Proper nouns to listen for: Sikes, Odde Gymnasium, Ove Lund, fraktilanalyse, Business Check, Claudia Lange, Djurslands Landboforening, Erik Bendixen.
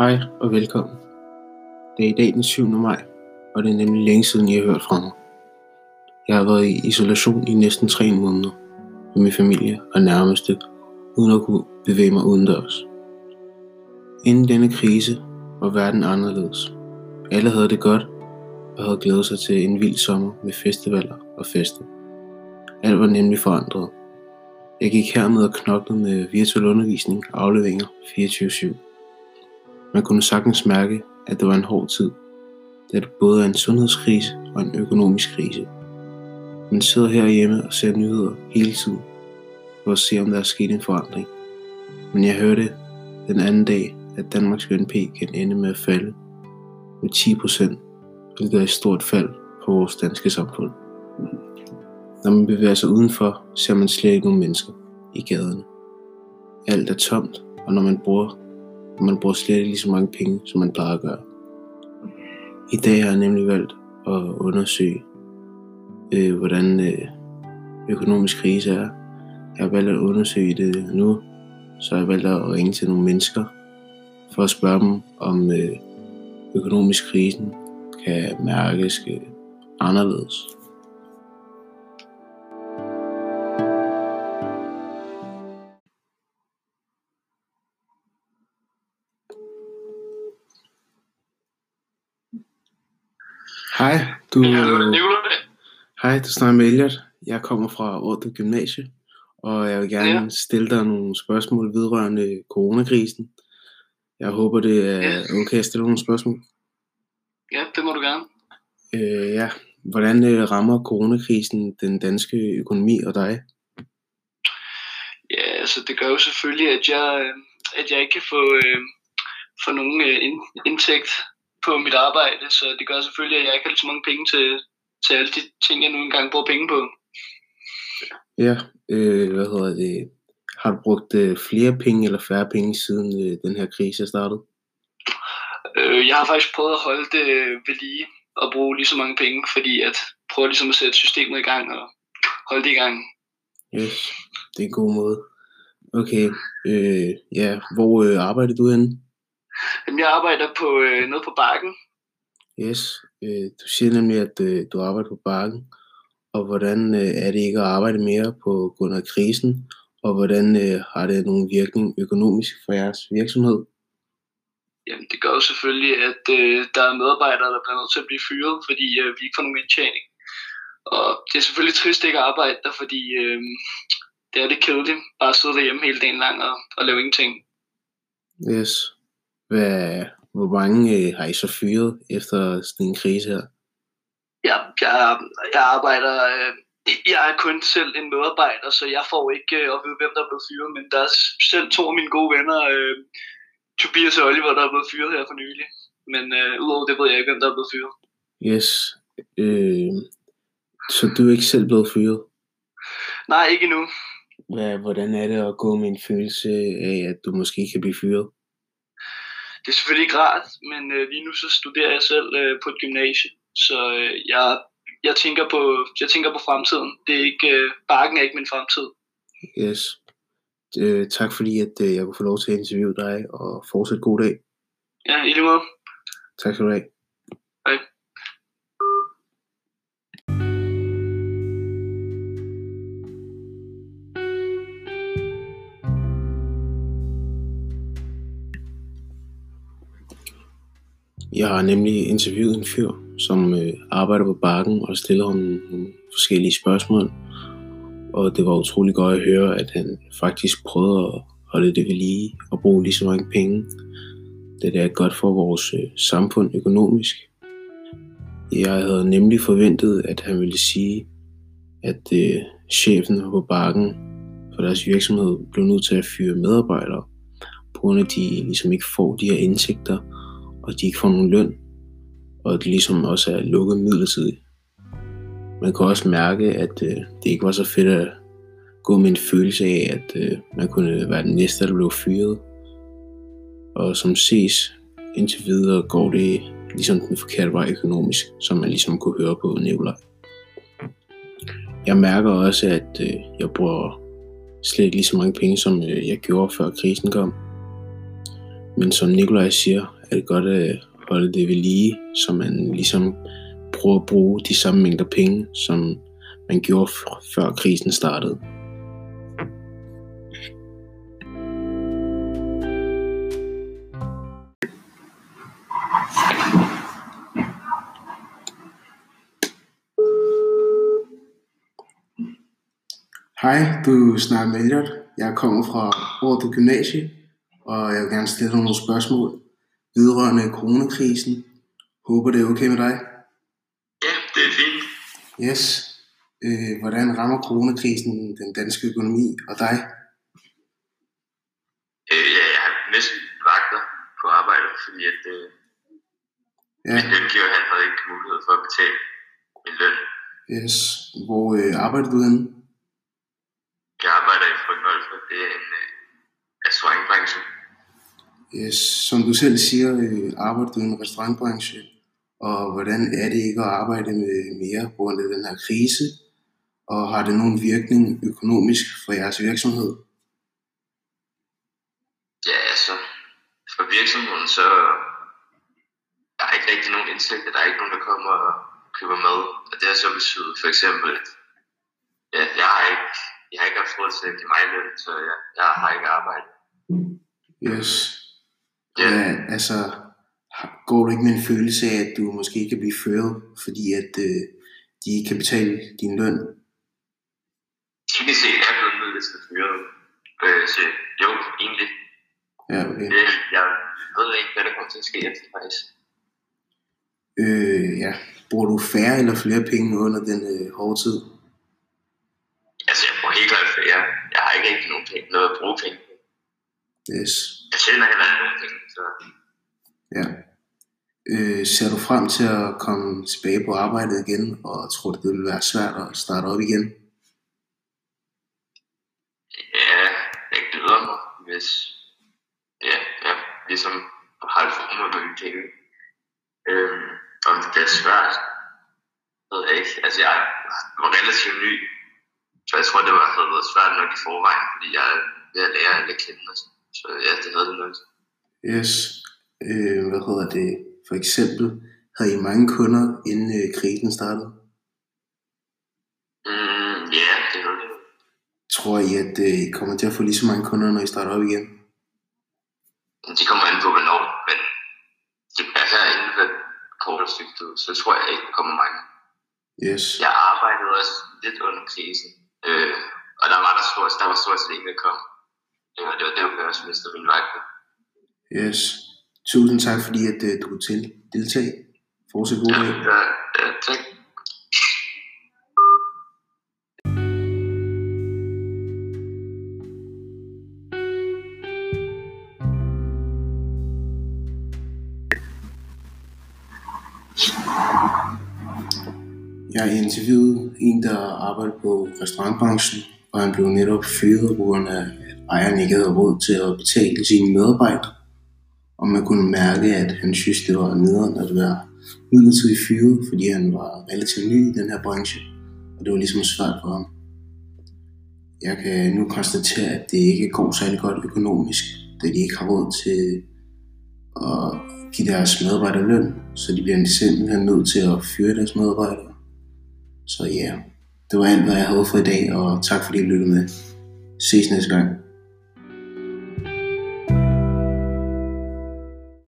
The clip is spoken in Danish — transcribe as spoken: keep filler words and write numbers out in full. Hej og velkommen. Det er i dag den syvende maj, og det er nemlig længe siden, I har hørt fra mig. Jeg har været i isolation i næsten tre måneder med min familie og nærmeste, uden at kunne bevæge mig udendørs. Inden denne krise var verden anderledes. Alle havde det godt og havde glædet sig til en vild sommer med festivaler og fester. Alt var nemlig forandret. Jeg gik hermed og knoklede med virtuel undervisning og afleveringer fireogtyve syv. Man kunne sagtens mærke, at det var en hård tid, da det både er en sundhedskrise og en økonomisk krise. Man sidder herhjemme og ser nyheder hele tiden, for at se, om der er sket en forandring. Men jeg hørte den anden dag, at Danmarks B N P kan ende med at falde med ti procent, hvilket er et stort fald for vores danske samfund. Når man bevæger sig udenfor, ser man slet ikke nogen mennesker i gaderne. Alt er tomt, og når man bruger og man bruger slet ikke lige så mange penge, som man plejer at gøre. I dag har jeg nemlig valgt at undersøge, øh, hvordan øh, økonomisk krise er. Jeg har valgt at undersøge det nu, så jeg har valgt at ringe til nogle mennesker, for at spørge dem, om øh, økonomisk krisen kan mærkes øh, anderledes. Hej, du, hej, du snakker med Elliot. Jeg kommer fra Odde Gymnasium, og jeg vil gerne ja. stille dig nogle spørgsmål vedrørende coronakrisen. Jeg håber, det er ja. okay at stille nogle spørgsmål. Ja, det må du gerne. Øh, ja. Hvordan øh, rammer coronakrisen den danske økonomi og dig? Ja, altså det gør jo selvfølgelig, at jeg, at jeg ikke kan få, øh, få nogen øh, indtægt på mit arbejde, så det gør selvfølgelig, at jeg ikke har lige så mange penge til, til alle de ting, jeg nu engang bruger penge på. Ja, øh, hvad hedder det? Har du brugt øh, flere penge eller færre penge, siden øh, den her krise er startet? Øh, jeg har faktisk prøvet at holde det ved lige og bruge lige så mange penge, fordi at prøve ligesom at sætte systemet i gang og holde det i gang. Yes, det er en god måde. Okay, øh, ja, hvor øh, arbejder du henne? Jamen, jeg arbejder på øh, noget på Bakken. Yes, øh, du siger nemlig, at øh, du arbejder på Bakken. Og hvordan øh, er det ikke at arbejde mere på grund af krisen? Og hvordan øh, har det nogen virkning økonomisk for jeres virksomhed? Jamen, det gør jo selvfølgelig, at øh, der er medarbejdere, der bliver nødt til at blive fyret, fordi øh, vi ikke får nogen indtjening. Og det er selvfølgelig trist ikke at arbejde der, fordi øh, det er lidt kedeligt. Bare sidde derhjemme hele dagen lang og, og lave ingenting. Yes. Hvad, hvor mange øh, har I så fyret efter sådan en krise her? Ja, jeg, jeg arbejder... Øh, jeg er kun selv en medarbejder, så jeg får ikke øh, at vide, hvem der er blevet fyret. Men der er selv to af mine gode venner, øh, Tobias og Oliver, der er blevet fyret her for nylig. Men øh, udover det ved jeg ikke, hvem der er blevet fyret. Yes. Øh, så du er ikke selv blevet fyret? Nej, ikke endnu. Hvad, hvordan er det at gå med en følelse af, at du måske kan blive fyret? Det er selvfølgelig ikke rart, men øh, lige nu så studerer jeg selv øh, på et gymnasie, så øh, jeg, jeg, tænker på, jeg tænker på fremtiden. Det er ikke, øh, Bakken er ikke min fremtid. Yes. Øh, tak fordi at øh, jeg kunne få lov til at interviewe dig, og fortsæt god dag. Ja, i lige måde. Tak skal du have. Hej. Jeg har nemlig interviewet en fyr, som øh, arbejder på Bakken og stiller ham nogle forskellige spørgsmål. Og det var utrolig godt at høre, at han faktisk prøvede at holde det ved lige og bruge lige så mange penge. Det er godt for vores øh, samfund økonomisk. Jeg havde nemlig forventet, at han ville sige, at øh, chefen på Bakken for deres virksomhed blev nødt til at fyre medarbejdere, på grund af at de ligesom ikke får de her indtægter, og de ikke får nogen løn, og det ligesom også er lukket midlertidigt. Man kan også mærke, at øh, det ikke var så fedt at gå med en følelse af, at øh, man kunne være den næste, der blev fyret. Og som ses, indtil videre går det ligesom den forkerte vej økonomisk, som man ligesom kunne høre på Nikolaj. Jeg mærker også, at øh, jeg bruger slet ikke lige så mange penge, som øh, jeg gjorde før krisen kom. Men som Nikolaj siger, er det godt at holde det ved lige, så man ligesom prøver at bruge de samme mængder penge, som man gjorde før krisen startede. Hej, du snakker med Elliot. Jeg kommer fra Odde Gymnasium, og jeg vil gerne stille dig nogle spørgsmål vedrørende coronakrisen. Håber det er okay med dig? Ja, det er fint. Yes. Øh, hvordan rammer coronakrisen den danske økonomi og dig? Øh, ja, jeg har næsten vagter på arbejde, fordi at øh, ja. min løngiver han havde ikke mulighed for at betale min løn. Yes. Hvor øh, arbejder du henne? Jeg arbejder i Frønholdt, og det er en øh, restaurantbranche. Yes. Som du selv siger, øh, arbejder du i en restaurantbranche. Og hvordan er det ikke at arbejde med mere på grund af den her krise? Og har det nogen virkning økonomisk for jeres virksomhed? Ja, altså for virksomheden, så der er ikke rigtig nogen indtægter. Der er ikke nogen, der kommer og køber mad. Og det har så betydet for eksempel, at ja, jeg har ikke Jeg har ikke haft råd til at give mig løn, så jeg, jeg har ikke arbejdet. Yes. Yeah. Ja, altså, går du ikke med en følelse af, at du måske ikke kan blive ført, fordi at øh, de ikke kan betale din løn? Teknisk set er blevet nødt til at føre, øh, så jo, egentlig. Ja, okay. Øh, jeg ved ikke, hvad der kommer til at ske efter faktisk. Øh, ja. Bruger du færre eller flere penge under den øh, hårde tid? Altså, jeg bruger helt klart, for jeg, jeg har ikke rigtig nogen penge, noget at bruge penge på. Yes. Jeg tjener heller ikke nogen penge, så... Ja. Øh, ser du frem til at komme tilbage på arbejdet igen, og tror du, det vil være svært at starte op igen? Ja, jeg glæder mig, hvis... Ja, jeg ligesom har et formål med mine penge. Øh, om det er svært, ved jeg ikke. Altså, jeg var relativt ny. Så jeg tror, det var, havde været svært nok i forvejen, fordi jeg er ved at lære alle kendene. Så ja, det havde det nok. Yes. Øh, hvad hedder det? For eksempel, havde I mange kunder, inden øh, krisen startede? Mm, ja, det havde det. Tror I, at øh, I kommer til at få lige så mange kunder, når I starter op igen? De kommer an på, hvornår. Men det passer inden for kort stykke, så tror jeg ikke, der kommer mange. Yes. Jeg arbejdede også lidt under krisen. Øh, og der var der stort, der var stort set ingen, der kom. Det var det, var derfor, jeg også mistede min vej på. Yes. Tusind tak, fordi at, uh, du kunne til deltage. Fortsæt god dag. Ja, ja, tak. Jeg interviewede en, der arbejder på restaurantbranchen, og han blev netop fyret på grund af, at ejeren ikke havde råd til at betale sine medarbejdere. Og man kunne mærke, at han synes, det var nederen at være midlertidigt fyret, fordi han var relativt ny i den her branche, og det var ligesom svært for ham. Jeg kan nu konstatere, at det ikke går særlig godt økonomisk, da de ikke har råd til at give deres medarbejdere løn, så de bliver simpelthen nødt til at fyre deres medarbejdere. Så ja, yeah. Det var alt, hvad jeg havde for i dag, og tak fordi I lyttede med. Ses næste gang.